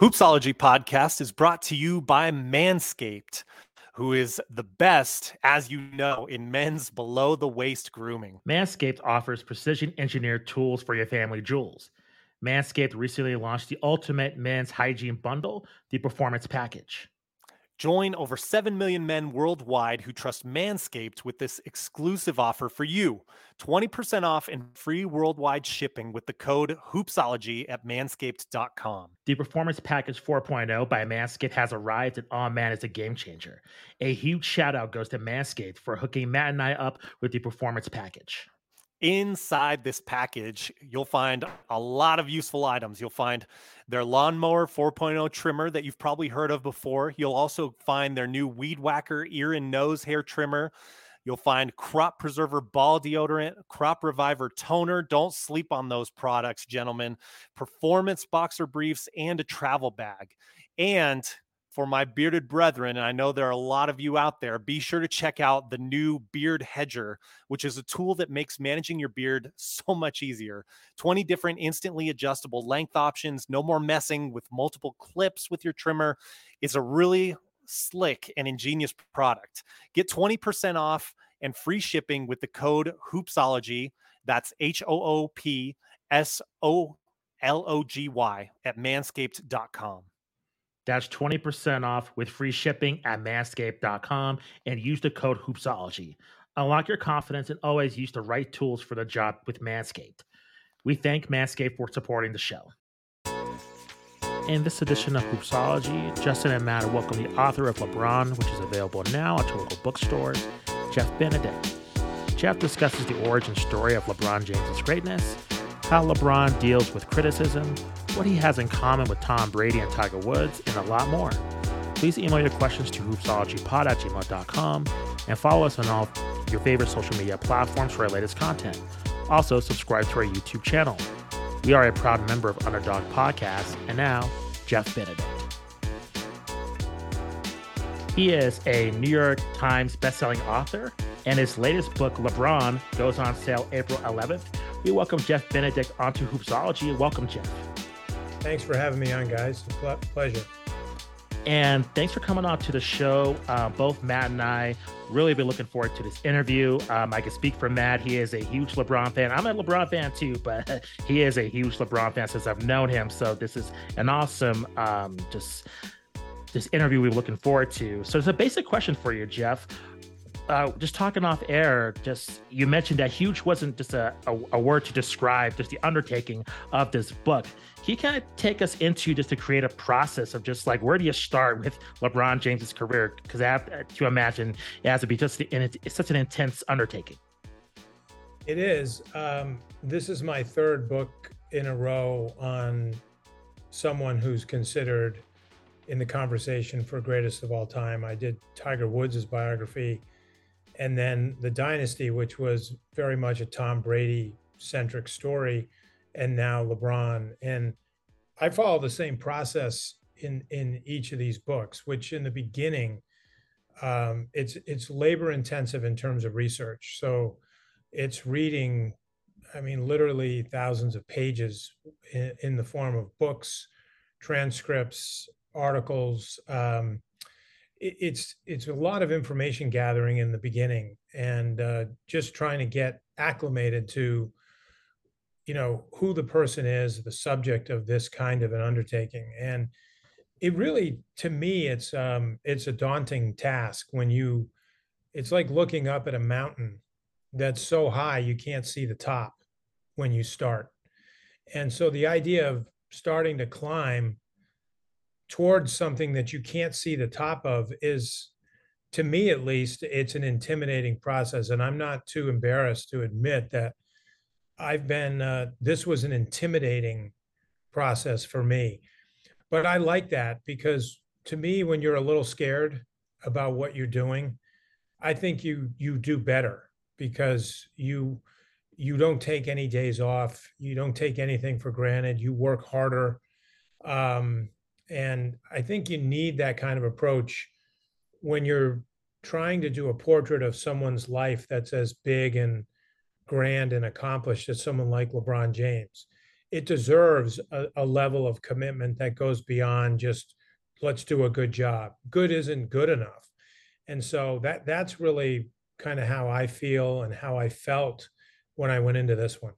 Hoopsology podcast is brought to you by Manscaped, who is the best, as you know, in men's below-the-waist grooming. Manscaped offers precision-engineered tools for your family jewels. Manscaped recently launched the ultimate men's hygiene bundle, the Performance Package. Join over 7 million men worldwide who trust Manscaped with this exclusive offer for you. 20% off and free worldwide shipping with the code Hoopsology at Manscaped.com. The Performance Package 4.0 by Manscaped has arrived, and oh man, it's a game changer. A huge shout out goes to Manscaped for hooking Matt and I up with the Performance Package. Inside this package, you'll find a lot of useful items. You'll find their lawnmower 4.0 trimmer that you've probably heard of before. You'll also find their new Weed Whacker ear and nose hair trimmer. You'll find Crop Preserver ball deodorant, Crop Reviver toner. Don't sleep on those products, gentlemen. Performance boxer briefs and a travel bag. And for my bearded brethren, and I know there are a lot of you out there, be sure to check out the new Beard Hedger, which is a tool that makes managing your beard so much easier. 20 different instantly adjustable length options, no more messing with multiple clips with your trimmer. It's a really slick and ingenious product. Get 20% off and free shipping with the code Hoopsology. That's H-O-O-P-S-O-L-O-G-Y at Manscaped.com. That's 20% off with free shipping at Manscaped.com and use the code Hoopsology. Unlock your confidence and always use the right tools for the job with Manscaped. We thank Manscaped for supporting the show. In this edition of Hoopsology, Justin and Matt welcome the author of LeBron, which is available now at local bookstores, Jeff Benedict. Jeff discusses the origin story of LeBron James' greatness, how LeBron deals with criticism, what he has in common with Tom Brady and Tiger Woods, and a lot more. Please email your questions to hoopsologypod at gmail.com and follow us on all your favorite social media platforms for our latest content. Also, subscribe to our YouTube channel. We are a proud member of Underdog Podcasts, and now, Jeff Benedict. He is a New York Times bestselling author, and his latest book, LeBron, goes on sale April 11th. We welcome Jeff Benedict onto Hoopsology. Welcome, Jeff. Thanks for having me on, guys. It's a pleasure. And thanks for coming on to the show. Both Matt and I really been looking forward to this interview. I can speak for Matt. He is a huge LeBron fan. I'm a LeBron fan too, but he is a huge LeBron fan since I've known him. So this is an awesome, this interview we're looking forward to. So it's a basic question for you, Jeff. Just talking off air, just you mentioned that huge wasn't just a word to describe just the undertaking of this book. Can you kind of take us into just the creative process of just like, where do you start with LeBron James's career? Because I have to imagine it has to be just it's such an intense undertaking. It is. This is my third book in a row on someone who's considered in the conversation for greatest of all time. I did Tiger Woods' biography, and then The Dynasty, which was very much a Tom Brady-centric story, and now LeBron. And I follow the same process in each of these books, which in the beginning, it's labor-intensive in terms of research. So it's reading, I mean, literally thousands of pages in the form of books, transcripts, articles. It's a lot of information gathering in the beginning, and just trying to get acclimated to, you know, who the person is, the subject of this kind of an undertaking. And it really, to me, it's a daunting task when it's like looking up at a mountain that's so high you can't see the top when you start. And so the idea of starting to climb towards something that you can't see the top of is, to me at least, it's an intimidating process. And I'm not too embarrassed to admit that this was an intimidating process for me. But I like that because to me, when you're a little scared about what you're doing, I think you do better because you don't take any days off. You don't take anything for granted. You work harder. And I think you need that kind of approach when you're trying to do a portrait of someone's life that's as big and grand and accomplished as someone like LeBron James. It deserves a level of commitment that goes beyond just, let's do a good job. Good isn't good enough. And so that's really kind of how I feel and how I felt when I went into this one.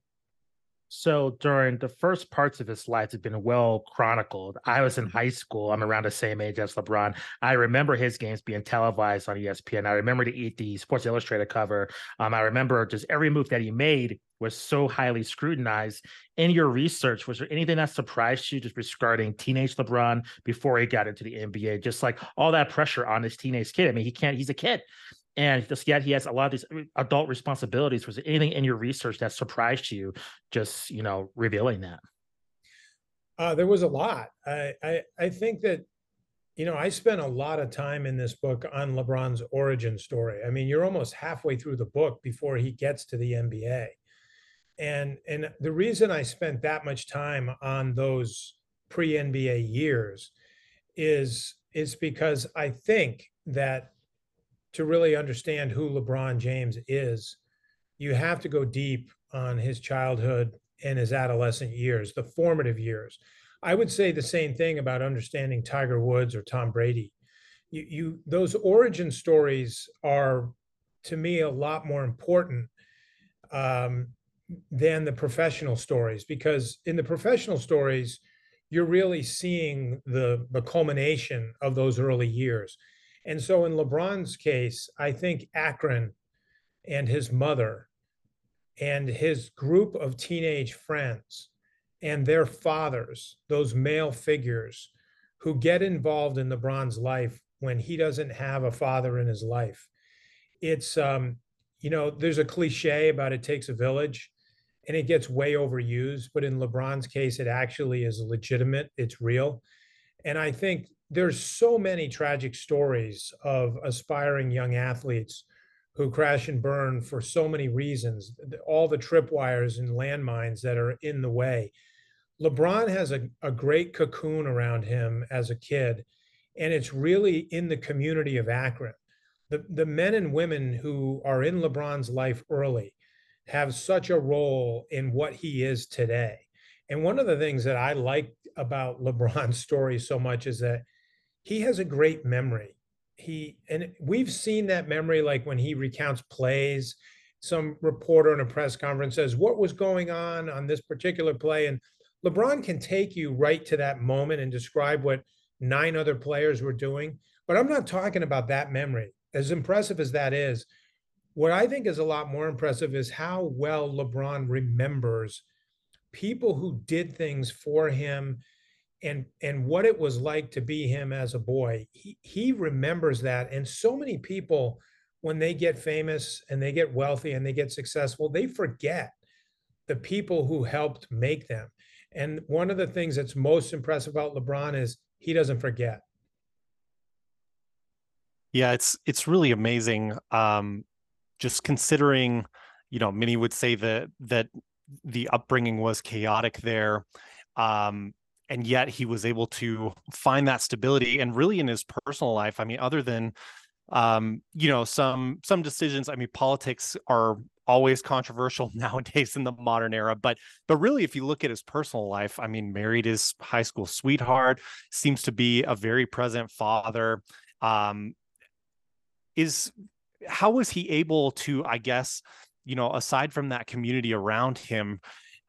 So during the first parts of his life have been well chronicled. I was in high school. I'm around the same age as LeBron. I remember his games being televised on ESPN. I remember the Sports Illustrated cover. I remember just every move that he made was so highly scrutinized. In your research, was there anything that surprised you just regarding teenage LeBron before he got into the NBA? Just like all that pressure on this teenage kid. I mean, he's a kid. And just yet he has a lot of these adult responsibilities. Was there anything in your research that surprised you, just, revealing that? There was a lot. I think that, I spent a lot of time in this book on LeBron's origin story. I mean, you're almost halfway through the book before he gets to the NBA. And the reason I spent that much time on those pre-NBA years is because I think that to really understand who LeBron James is, you have to go deep on his childhood and his adolescent years, the formative years. I would say the same thing about understanding Tiger Woods or Tom Brady. Those origin stories are, to me, a lot more important than the professional stories, because in the professional stories, you're really seeing the culmination of those early years. And so in LeBron's case, I think Akron and his mother and his group of teenage friends and their fathers, those male figures who get involved in LeBron's life when he doesn't have a father in his life. It's, there's a cliche about it takes a village, and it gets way overused. But in LeBron's case, it actually is legitimate. It's real. And I think there's so many tragic stories of aspiring young athletes who crash and burn for so many reasons, all the tripwires and landmines that are in the way. LeBron has a great cocoon around him as a kid, and it's really in the community of Akron. The men and women who are in LeBron's life early have such a role in what he is today. And one of the things that I like about LeBron's story so much is that he has a great memory. And we've seen that memory, like when he recounts plays, some reporter in a press conference says, what was going on this particular play? And LeBron can take you right to that moment and describe what 9 other players were doing. But I'm not talking about that memory. As impressive as that is, what I think is a lot more impressive is how well LeBron remembers people who did things for him and what it was like to be him as a boy. He remembers that. And so many people, when they get famous and they get wealthy and they get successful, they forget the people who helped make them. And one of the things that's most impressive about LeBron is he doesn't forget. Yeah, it's really amazing. Just considering, many would say that the upbringing was chaotic there. And yet he was able to find that stability, and really in his personal life. I mean, other than, some decisions, I mean, politics are always controversial nowadays in the modern era, but really, if you look at his personal life, I mean, married his high school sweetheart, seems to be a very present father. How was he able to, I guess, aside from that community around him,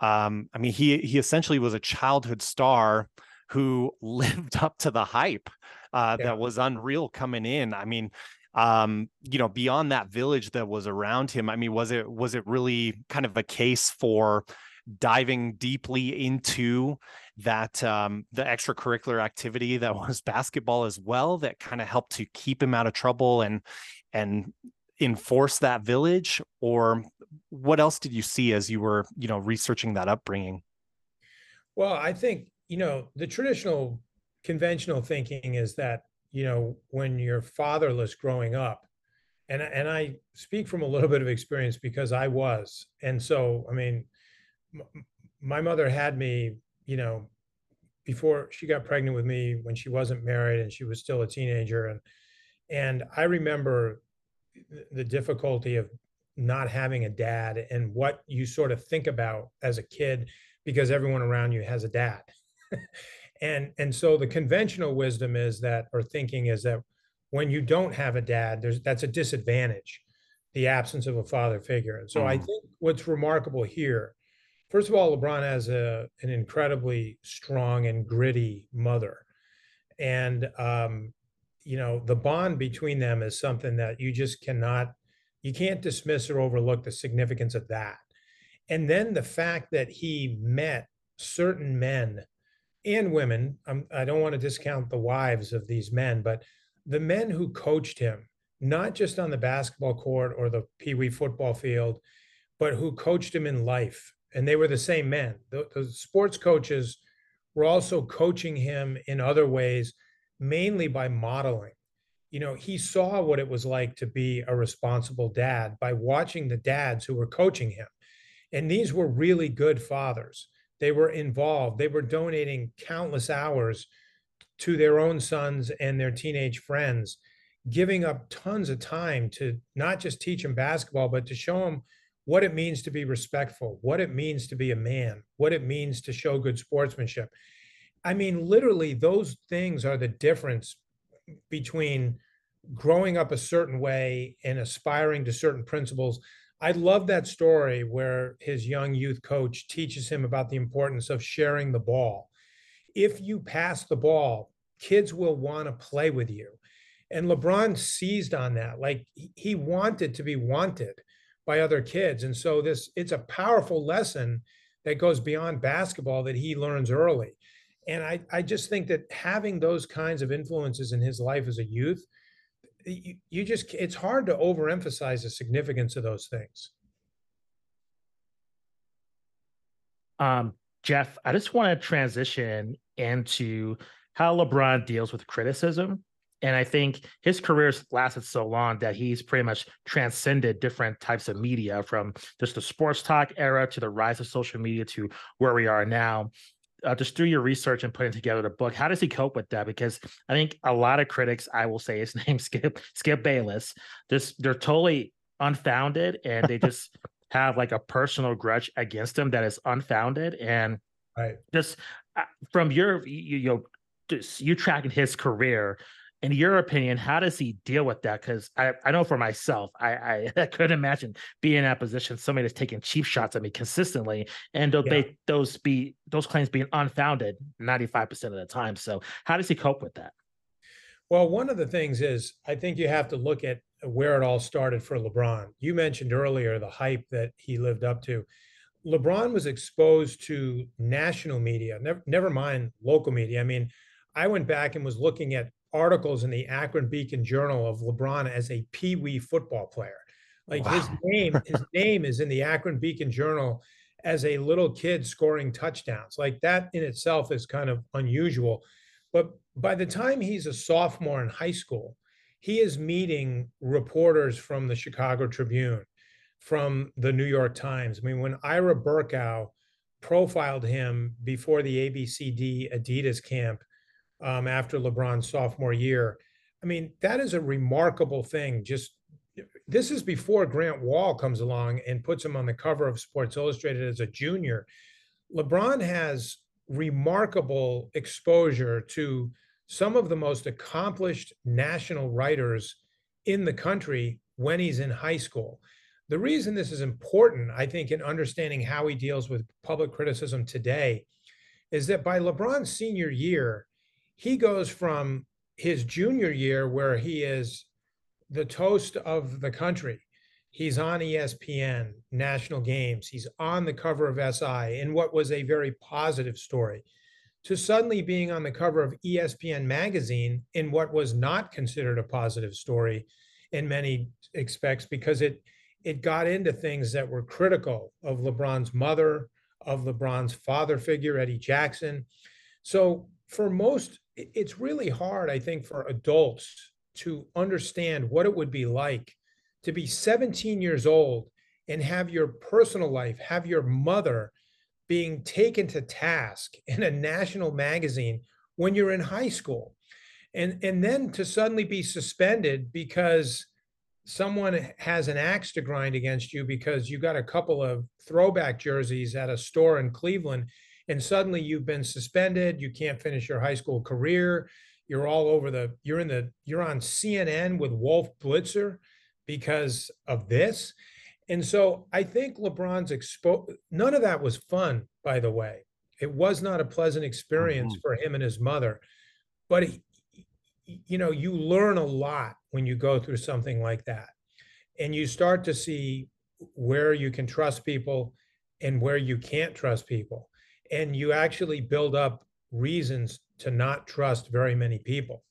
I mean, he essentially was a childhood star who lived up to the hype that was unreal coming in. I mean, beyond that village that was around him, I mean, was it really kind of a case for diving deeply into that, the extracurricular activity that was basketball as well, that kind of helped to keep him out of trouble and enforce that village? Or what else did you see as you were, researching that upbringing? Well, I think, the traditional conventional thinking is that, you know, when you're fatherless growing up, and I speak from a little bit of experience because I was. And so, I mean, my mother had me, you know, before she got pregnant with me, when she wasn't married and she was still a teenager. And I remember the difficulty of not having a dad and what you sort of think about as a kid, because everyone around you has a dad. And so the conventional wisdom is that, or thinking is that, when you don't have a dad, that's a disadvantage, the absence of a father figure. And so I think what's remarkable here, first of all, LeBron has an incredibly strong and gritty mother. And, you know, the bond between them is something that you just cannot, you can't dismiss or overlook the significance of that. And then the fact that he met certain men and women, I don't want to discount the wives of these men, but the men who coached him, not just on the basketball court or the peewee football field, but who coached him in life. And they were the same men. The sports coaches were also coaching him in other ways, mainly by modeling. You know, he saw what it was like to be a responsible dad by watching the dads who were coaching him. And these were really good fathers. They were involved. They were donating countless hours to their own sons and their teenage friends, giving up tons of time to not just teach them basketball, but to show them what it means to be respectful, what it means to be a man, what it means to show good sportsmanship. I mean, literally, those things are the difference between growing up a certain way and aspiring to certain principles. I love that story where his young youth coach teaches him about the importance of sharing the ball. If you pass the ball, kids will want to play with you. And LeBron seized on that. Like, he wanted to be wanted by other kids. And so it's a powerful lesson that goes beyond basketball that he learns early. And I just think that having those kinds of influences in his life as a youth, it's hard to overemphasize the significance of those things. Jeff, I just want to transition into how LeBron deals with criticism. And I think his career's lasted so long that he's pretty much transcended different types of media, from just the sports talk era to the rise of social media to where we are now. Just through your research and putting together the book, how does he cope with that? Because I think a lot of critics, I will say his name, Skip Bayless, they're totally unfounded, and they just have like a personal grudge against him that is unfounded. And just from your, you tracking his career, in your opinion, how does he deal with that? Because I know for myself, I couldn't imagine being in that position, somebody that's taking cheap shots at me consistently, and those claims being unfounded 95% of the time. So how does he cope with that? Well, one of the things is, I think you have to look at where it all started for LeBron. You mentioned earlier the hype that he lived up to. LeBron was exposed to national media, never mind local media. I mean, I went back and was looking at articles in the Akron Beacon Journal of LeBron as a peewee football player. Like, his name is in the Akron Beacon Journal as a little kid scoring touchdowns. Like, that in itself is kind of unusual. But by the time he's a sophomore in high school, he is meeting reporters from the Chicago Tribune, from the New York Times. I mean, when Ira Burkow profiled him before the ABCD Adidas camp, after LeBron's sophomore year. I mean, that is a remarkable thing. Just, this is before Grant Wahl comes along and puts him on the cover of Sports Illustrated as a junior. LeBron has remarkable exposure to some of the most accomplished national writers in the country when he's in high school. The reason this is important, I think, in understanding how he deals with public criticism today is that by LeBron's senior year, he goes from his junior year, where he is the toast of the country. He's on ESPN national games. He's on the cover of SI in what was a very positive story, to suddenly being on the cover of ESPN magazine in what was not considered a positive story in many aspects, because it got into things that were critical of LeBron's mother, of LeBron's father figure, Eddie Jackson. So for most it's really hard, I think, for adults to understand what it would be like to be 17 years old and have your personal life, have your mother being taken to task in a national magazine when you're in high school. And then to suddenly be suspended because someone has an axe to grind against you because you got a couple of throwback jerseys at a store in Cleveland, and suddenly you've been suspended, you can't finish your high school career, you're all over the, you're on CNN with Wolf Blitzer because of this. And so I think LeBron's none of that was fun, by the way. It was not a pleasant experience for him and his mother, but you know, you learn a lot when you go through something like that, and you start to see where you can trust people and where you can't trust people. And you actually build up reasons to not trust very many people.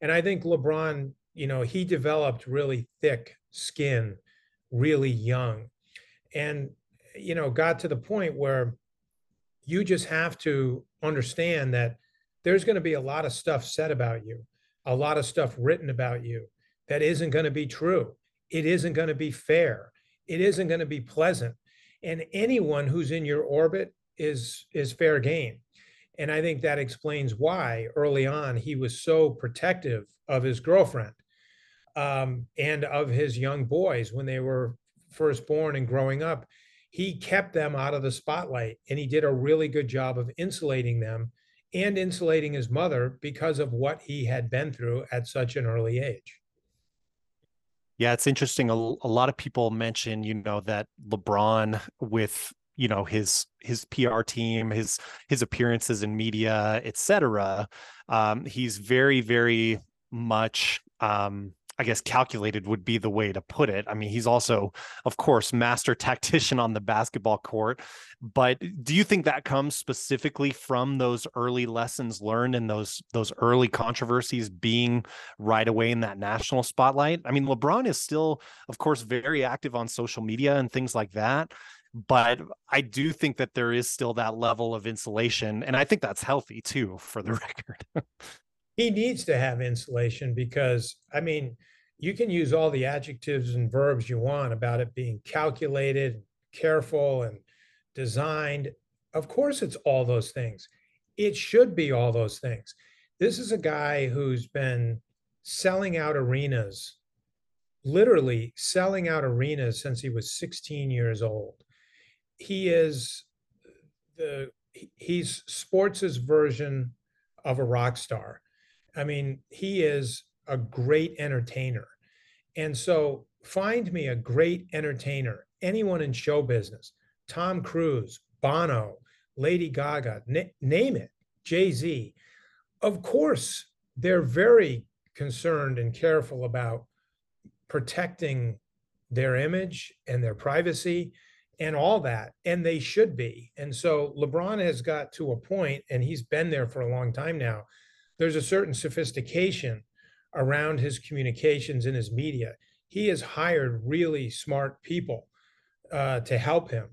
And I think LeBron, you know, he developed really thick skin really young, and, you know, got to the point where you just have to understand that there's going to be a lot of stuff said about you, a lot of stuff written about you that isn't going to be true. It isn't going to be fair. It isn't going to be pleasant. And anyone who's in your orbit is fair game. And I think that explains why early on he was so protective of his girlfriend and of his young boys when they were first born and growing up. He kept them out of the spotlight, and he did a really good job of insulating them and insulating his mother because of what he had been through at such an early age. Yeah, it's interesting. A lot of people mention, you know, that LeBron with, you know, his PR team, his appearances in media, etc. He's very, very much, I guess, calculated would be the way to put it. I mean, he's also, of course, master tactician on the basketball court. But do you think that comes specifically from those early lessons learned and those early controversies being right away in that national spotlight? I mean, LeBron is still, of course, very active on social media and things like that. But I do think that there is still that level of insulation. And I think that's healthy, too, for the record. He needs to have insulation because, I mean, you can use all the adjectives and verbs you want about it being calculated, careful, and designed. Of course, it's all those things. It should be all those things. This is a guy who's been selling out arenas, literally selling out arenas since he was 16 years old. He's sports's version of a rock star. I mean, he is a great entertainer. And so find me a great entertainer, anyone in show business, Tom Cruise, Bono, Lady Gaga, name it, Jay-Z. Of course, they're very concerned and careful about protecting their image and their privacy and all that, and they should be. And so LeBron has got to a point, and he's been there for a long time now. There's a certain sophistication around his communications and his media. He has hired really smart people to help him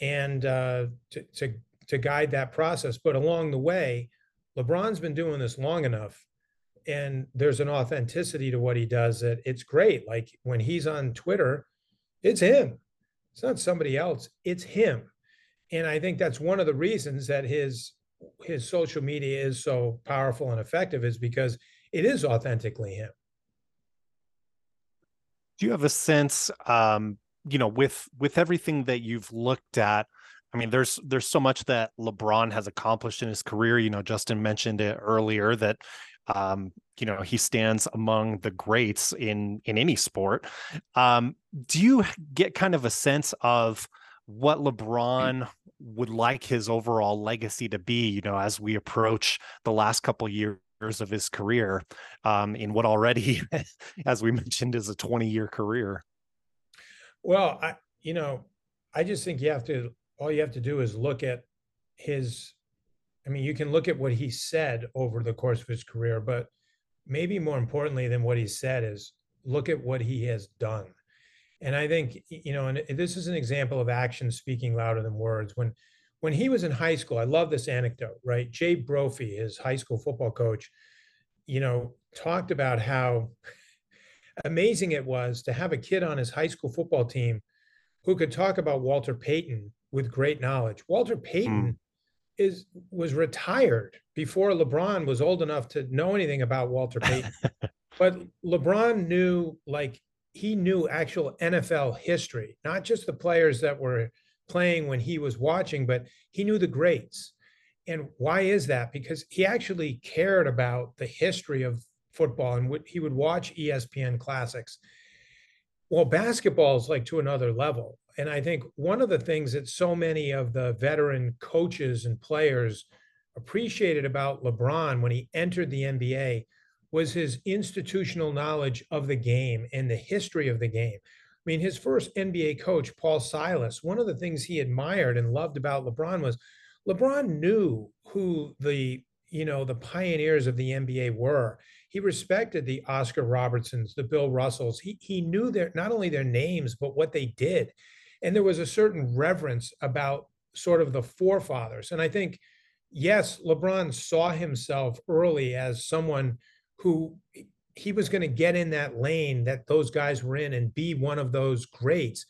and to guide that process. But along the way, LeBron's been doing this long enough, and there's an authenticity to what he does that it's great. Like when he's on Twitter, it's him. It's not somebody else, it's him. And I think that's one of the reasons that his social media is so powerful and effective, is because it is authentically him. Do you have a sense, you know, with everything that you've looked at? I mean, there's so much that LeBron has accomplished in his career. You know, Justin mentioned it earlier that, you know, he stands among the greats in any sport. Do you get kind of a sense of what LeBron would like his overall legacy to be, you know, as we approach the last couple of years of his career, in what already, as we mentioned, is a 20-year career? Well, you know, I just think all you have to do is look at you can look at what he said over the course of his career, but maybe more importantly than what he said is look at what he has done. And I think, you know, and this is an example of action speaking louder than words. When when he was in high school, I love this anecdote, right? Jay Brophy, his high school football coach, you know, talked about how amazing it was to have a kid on his high school football team who could talk about Walter Payton with great knowledge. Walter Payton was retired before LeBron was old enough to know anything about Walter Payton. But LeBron knew, like, he knew actual NFL history, not just the players that were playing when he was watching, but he knew the greats. And why is that? Because he actually cared about the history of football, and he would watch ESPN classics. Well, basketball is like to another level. And I think one of the things that so many of the veteran coaches and players appreciated about LeBron when he entered the NBA was his institutional knowledge of the game and the history of the game. I mean, his first NBA coach, Paul Silas, one of the things he admired and loved about LeBron was LeBron knew who the, you know, the pioneers of the NBA were. He respected the Oscar Robertsons, the Bill Russells. He knew their, not only their names, but what they did. And there was a certain reverence about sort of the forefathers. And I think, yes, LeBron saw himself early as someone who he was going to get in that lane that those guys were in and be one of those greats.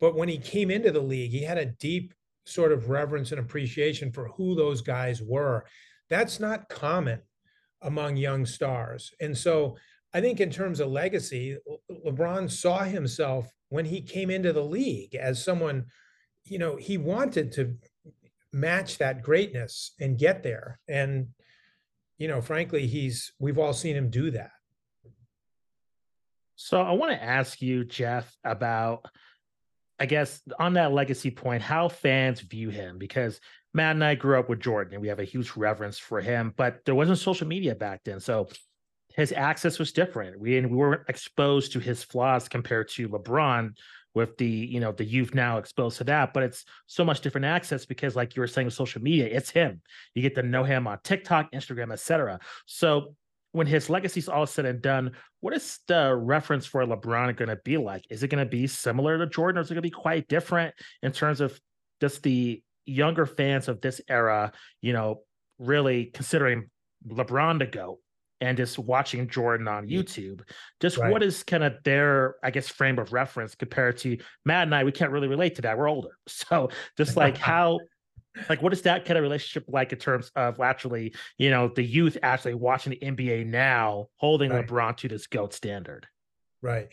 But when he came into the league, he had a deep sort of reverence and appreciation for who those guys were. That's not common among young stars. And so I think in terms of legacy, LeBron saw himself when he came into the league as someone, you know, he wanted to match that greatness and get there. And, you know, frankly, we've all seen him do that. So I want to ask you, Jeff, about, I guess, on that legacy point, how fans view him, because Matt and I grew up with Jordan and we have a huge reverence for him, but there wasn't social media back then. So his access was different. We weren't exposed to his flaws compared to LeBron with the, you know, the youth now exposed to that, but it's so much different access because, like you were saying, with social media, it's him. You get to know him on TikTok, Instagram, etc. So when his legacy's all said and done, what is the reference for LeBron going to be like? Is it going to be similar to Jordan, or is it going to be quite different in terms of just the younger fans of this era, you know, really considering LeBron the GOAT and just watching Jordan on YouTube? Just right. What is kind of their, I guess, frame of reference compared to Matt and I? We can't really relate to that. We're older. So just like how, like, what is that kind of relationship like in terms of actually, you know, the youth actually watching the NBA now, holding right. LeBron to this GOAT standard? Right.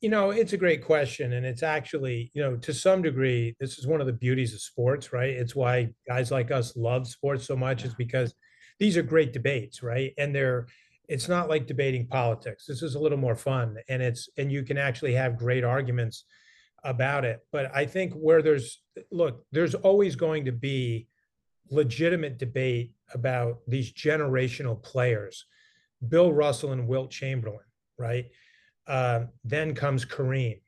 You know, it's a great question. And it's actually, you know, to some degree, this is one of the beauties of sports, right? It's why guys like us love sports so much, is because these are great debates, right? And it's not like debating politics. This is a little more fun, and you can actually have great arguments about it. But I think there's always going to be legitimate debate about these generational players, Bill Russell and Wilt Chamberlain, right? Then comes Kareem,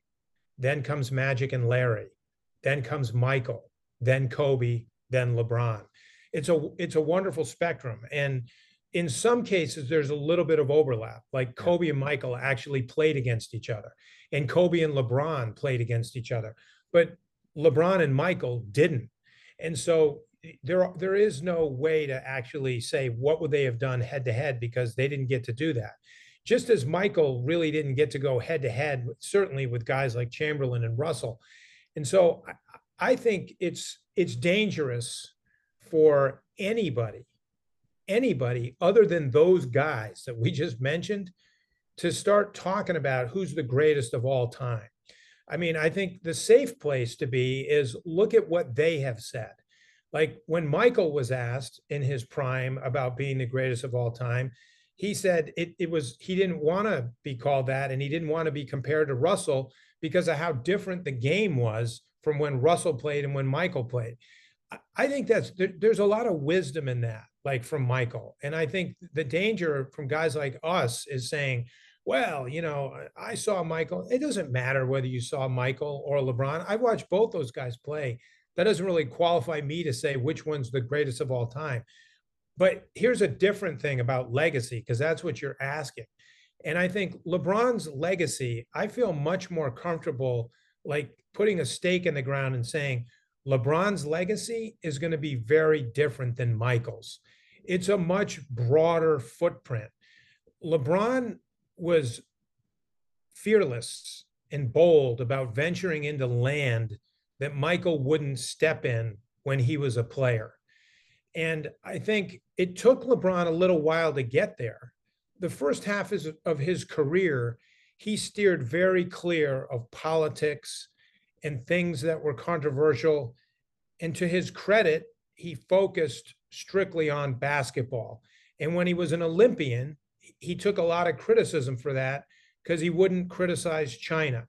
then comes Magic and Larry, then comes Michael, then Kobe, then LeBron. It's a wonderful spectrum. And in some cases, there's a little bit of overlap, like Kobe and Michael actually played against each other, and Kobe and LeBron played against each other, but LeBron and Michael didn't. And so there is no way to actually say what would they have done head to head, because they didn't get to do that. Just as Michael really didn't get to go head-to-head, certainly with guys like Chamberlain and Russell. And so I think it's dangerous for anybody other than those guys that we just mentioned to start talking about who's the greatest of all time. I mean, I think the safe place to be is look at what they have said. Like when Michael was asked in his prime about being the greatest of all time, he said he didn't want to be called that, and he didn't want to be compared to Russell because of how different the game was from when Russell played and when Michael played. I think there's a lot of wisdom in that, like from Michael. And I think the danger from guys like us is saying, well, you know, I saw Michael. It doesn't matter whether you saw Michael or LeBron. I watched both those guys play. That doesn't really qualify me to say which one's the greatest of all time. But here's a different thing about legacy, because that's what you're asking. And I think LeBron's legacy, I feel much more comfortable like putting a stake in the ground and saying, LeBron's legacy is going to be very different than Michael's. It's a much broader footprint. LeBron was fearless and bold about venturing into land that Michael wouldn't step in when he was a player. And I think it took LeBron a little while to get there. The first half of his career, he steered very clear of politics and things that were controversial. And to his credit, he focused strictly on basketball. And when he was an Olympian, he took a lot of criticism for that because he wouldn't criticize China.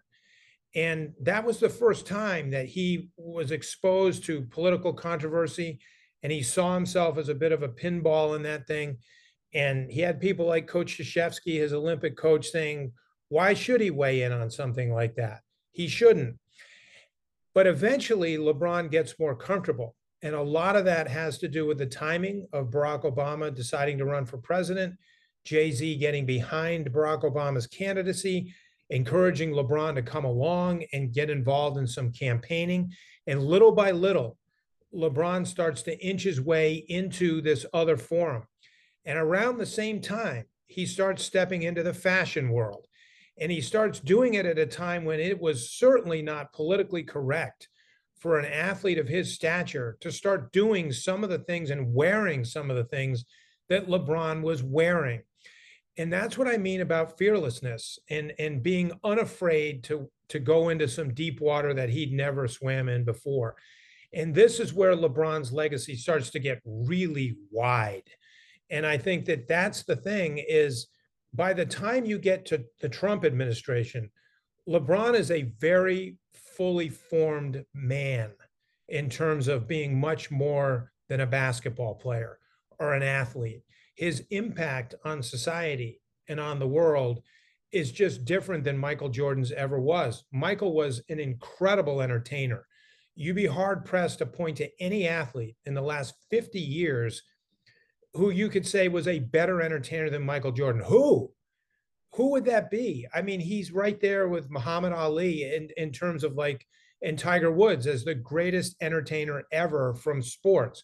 And that was the first time that he was exposed to political controversy, and he saw himself as a bit of a pinball in that thing. And he had people like Coach Krzyzewski, his Olympic coach, saying, why should he weigh in on something like that? He shouldn't. But eventually, LeBron gets more comfortable. And a lot of that has to do with the timing of Barack Obama deciding to run for president, Jay-Z getting behind Barack Obama's candidacy, encouraging LeBron to come along and get involved in some campaigning. And little by little, LeBron starts to inch his way into this other forum. And around the same time, he starts stepping into the fashion world. And he starts doing it at a time when it was certainly not politically correct for an athlete of his stature to start doing some of the things and wearing some of the things that LeBron was wearing. And that's what I mean about fearlessness and being unafraid to go into some deep water that he'd never swam in before. And this is where LeBron's legacy starts to get really wide. And I think that that's the thing is, by the time you get to the Trump administration, LeBron is a very fully formed man in terms of being much more than a basketball player or an athlete. His impact on society and on the world is just different than Michael Jordan's ever was. Michael was an incredible entertainer. You'd be hard-pressed to point to any athlete in the last 50 years who you could say was a better entertainer than Michael Jordan. Who would that be? I mean, he's right there with Muhammad Ali in terms of like, and Tiger Woods as the greatest entertainer ever from sports.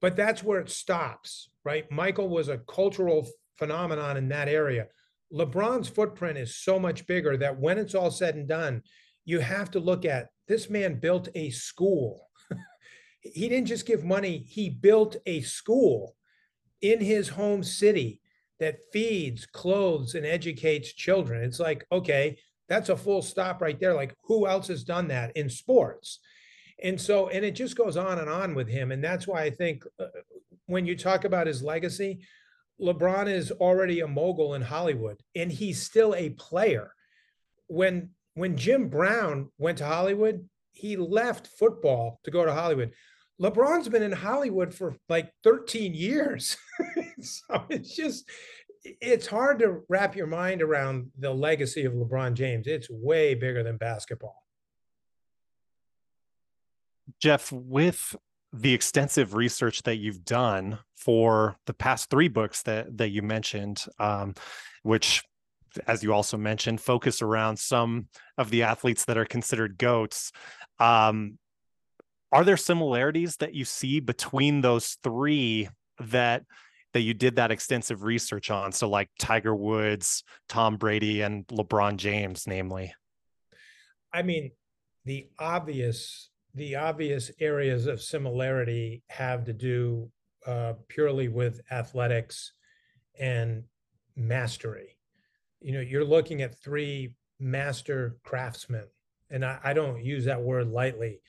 But that's where it stops, right? Michael was a cultural phenomenon in that area. LeBron's footprint is so much bigger that when it's all said and done, you have to look at this man built a school. He didn't just give money, he built a school in his home city that feeds, clothes, and educates children. It's like, okay, that's a full stop right there. Like, who else has done that in sports? And so, and it just goes on and on with him. And that's why I think when you talk about his legacy, LeBron is already a mogul in Hollywood, and he's still a player. When Jim Brown went to Hollywood, he left football to go to Hollywood. LeBron's been in Hollywood for like 13 years. So it's hard to wrap your mind around the legacy of LeBron James. It's way bigger than basketball. Jeff, with the extensive research that you've done for the past three books that you mentioned, which, as you also mentioned, focus around some of the athletes that are considered GOATs, are there similarities that you see between those three that you did that extensive research on? So like Tiger Woods, Tom Brady, and LeBron James, namely? I mean, the obvious areas of similarity have to do purely with athletics and mastery. You know, you're looking at three master craftsmen, and I don't use that word lightly.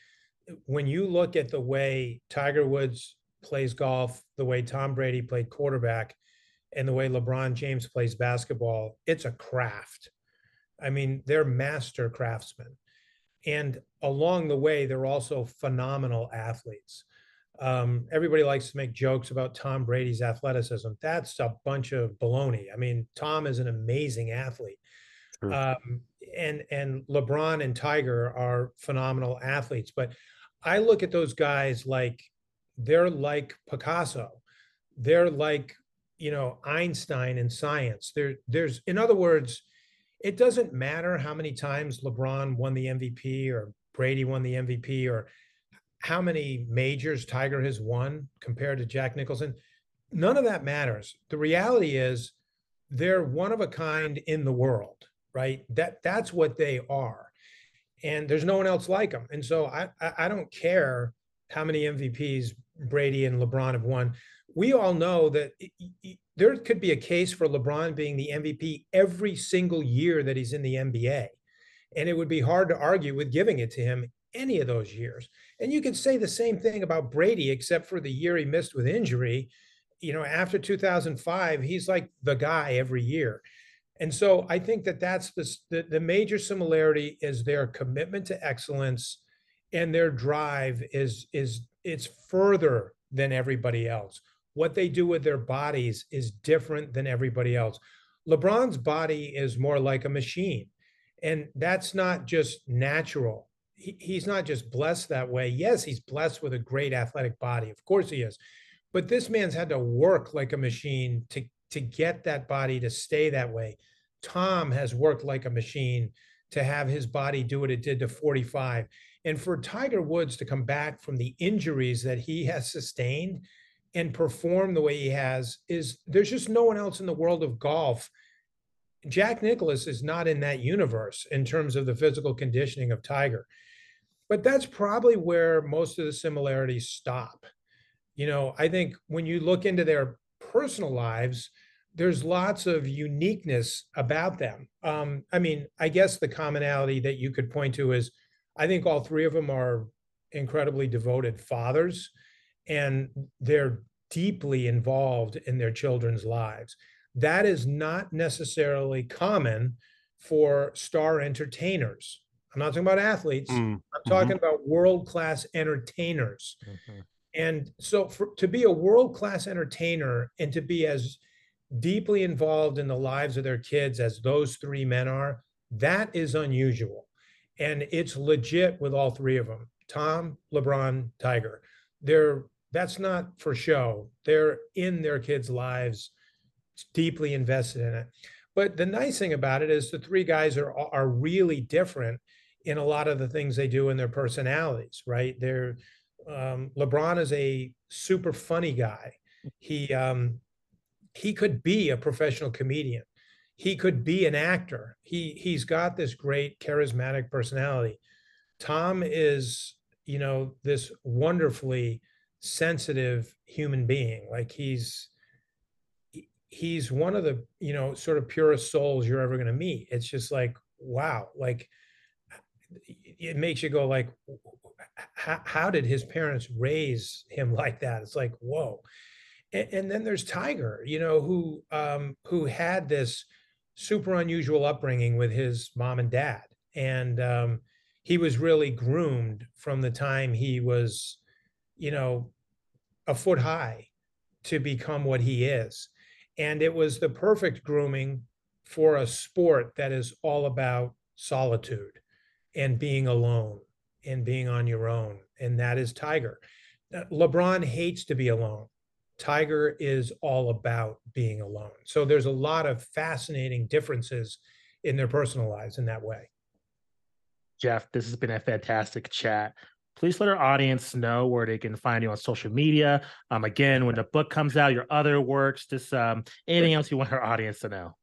When you look at the way Tiger Woods plays golf, the way Tom Brady played quarterback, and the way LeBron James plays basketball, it's a craft. I mean, they're master craftsmen. And along the way, they're also phenomenal athletes. Everybody likes to make jokes about Tom Brady's athleticism. That's a bunch of baloney. I mean, Tom is an amazing athlete. Sure. And LeBron and Tiger are phenomenal athletes. But I look at those guys like they're like Picasso. They're like, you know, Einstein in science. There's, in other words, it doesn't matter how many times LeBron won the MVP or Brady won the MVP or how many majors Tiger has won compared to Jack Nicholson. None of that matters. The reality is they're one of a kind in the world, right? That's what they are. And there's no one else like them. And so I don't care how many MVPs Brady and LeBron have won. We all know that there could be a case for LeBron being the MVP every single year that he's in the NBA. And it would be hard to argue with giving it to him any of those years. And you can say the same thing about Brady, except for the year he missed with injury. You know, after 2005, he's like the guy every year. And so I think that that's the major similarity is their commitment to excellence, and their drive is it's further than everybody else. What they do with their bodies is different than everybody else. LeBron's body is more like a machine, and that's not just natural. He's not just blessed that way. Yes, he's blessed with a great athletic body. Of course he is. But this man's had to work like a machine to get that body to stay that way. Tom has worked like a machine to have his body do what it did to 45. And for Tiger Woods to come back from the injuries that he has sustained and perform the way he has, is there's just no one else in the world of golf. Jack Nicklaus is not in that universe in terms of the physical conditioning of Tiger. But that's probably where most of the similarities stop. You know, I think when you look into their personal lives, there's lots of uniqueness about them. I mean, I guess the commonality that you could point to is I think all three of them are incredibly devoted fathers, and they're deeply involved in their children's lives. That is not necessarily common for star entertainers. I'm not talking about athletes. I'm talking about world-class entertainers. And so to be a world-class entertainer and to be as deeply involved in the lives of their kids as those three men are, that is unusual. And it's legit with all three of them, Tom, LeBron, Tiger. That's not for show. They're in their kids' lives, deeply invested in it. But the nice thing about it is the three guys are really different in a lot of the things they do in their personalities, right? They're LeBron is a super funny guy. He could be a professional comedian. He could be an actor. He's got this great charismatic personality. Tom is, you know, this wonderfully sensitive human being. Like he's one of the, you know, sort of purest souls you're ever going to meet. It's just like, wow. Like it makes you go like, how did his parents raise him like that? It's like, whoa. And then there's Tiger, you know, who had this super unusual upbringing with his mom and dad. And he was really groomed from the time he was, you know, a foot high to become what he is. And it was the perfect grooming for a sport that is all about solitude and being alone and being on your own. And that is Tiger. LeBron hates to be alone. Tiger is all about being alone. So there's a lot of fascinating differences in their personal lives in that way. Jeff, this has been a fantastic chat. Please let our audience know where they can find you on social media. Again, when the book comes out, your other works, just anything else you want our audience to know.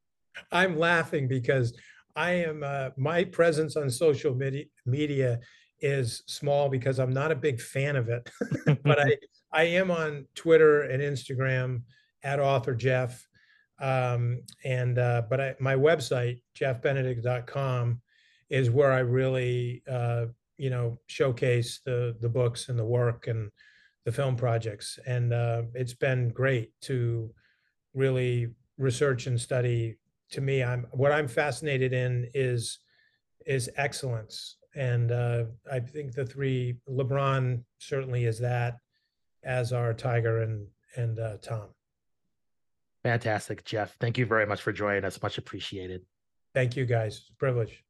I'm laughing because I am my presence on social media is small because I'm not a big fan of it, but I am on Twitter and Instagram at author Jeff. My website, jeffbenedict.com, is where I really, you know, showcase the books and the work and the film projects. And it's been great to really research and study. To me, what I'm fascinated in is excellence. And I think the three, LeBron certainly is that, as are Tiger and Tom. Fantastic, Jeff. Thank you very much for joining us. Much appreciated. Thank you, guys. It's a privilege.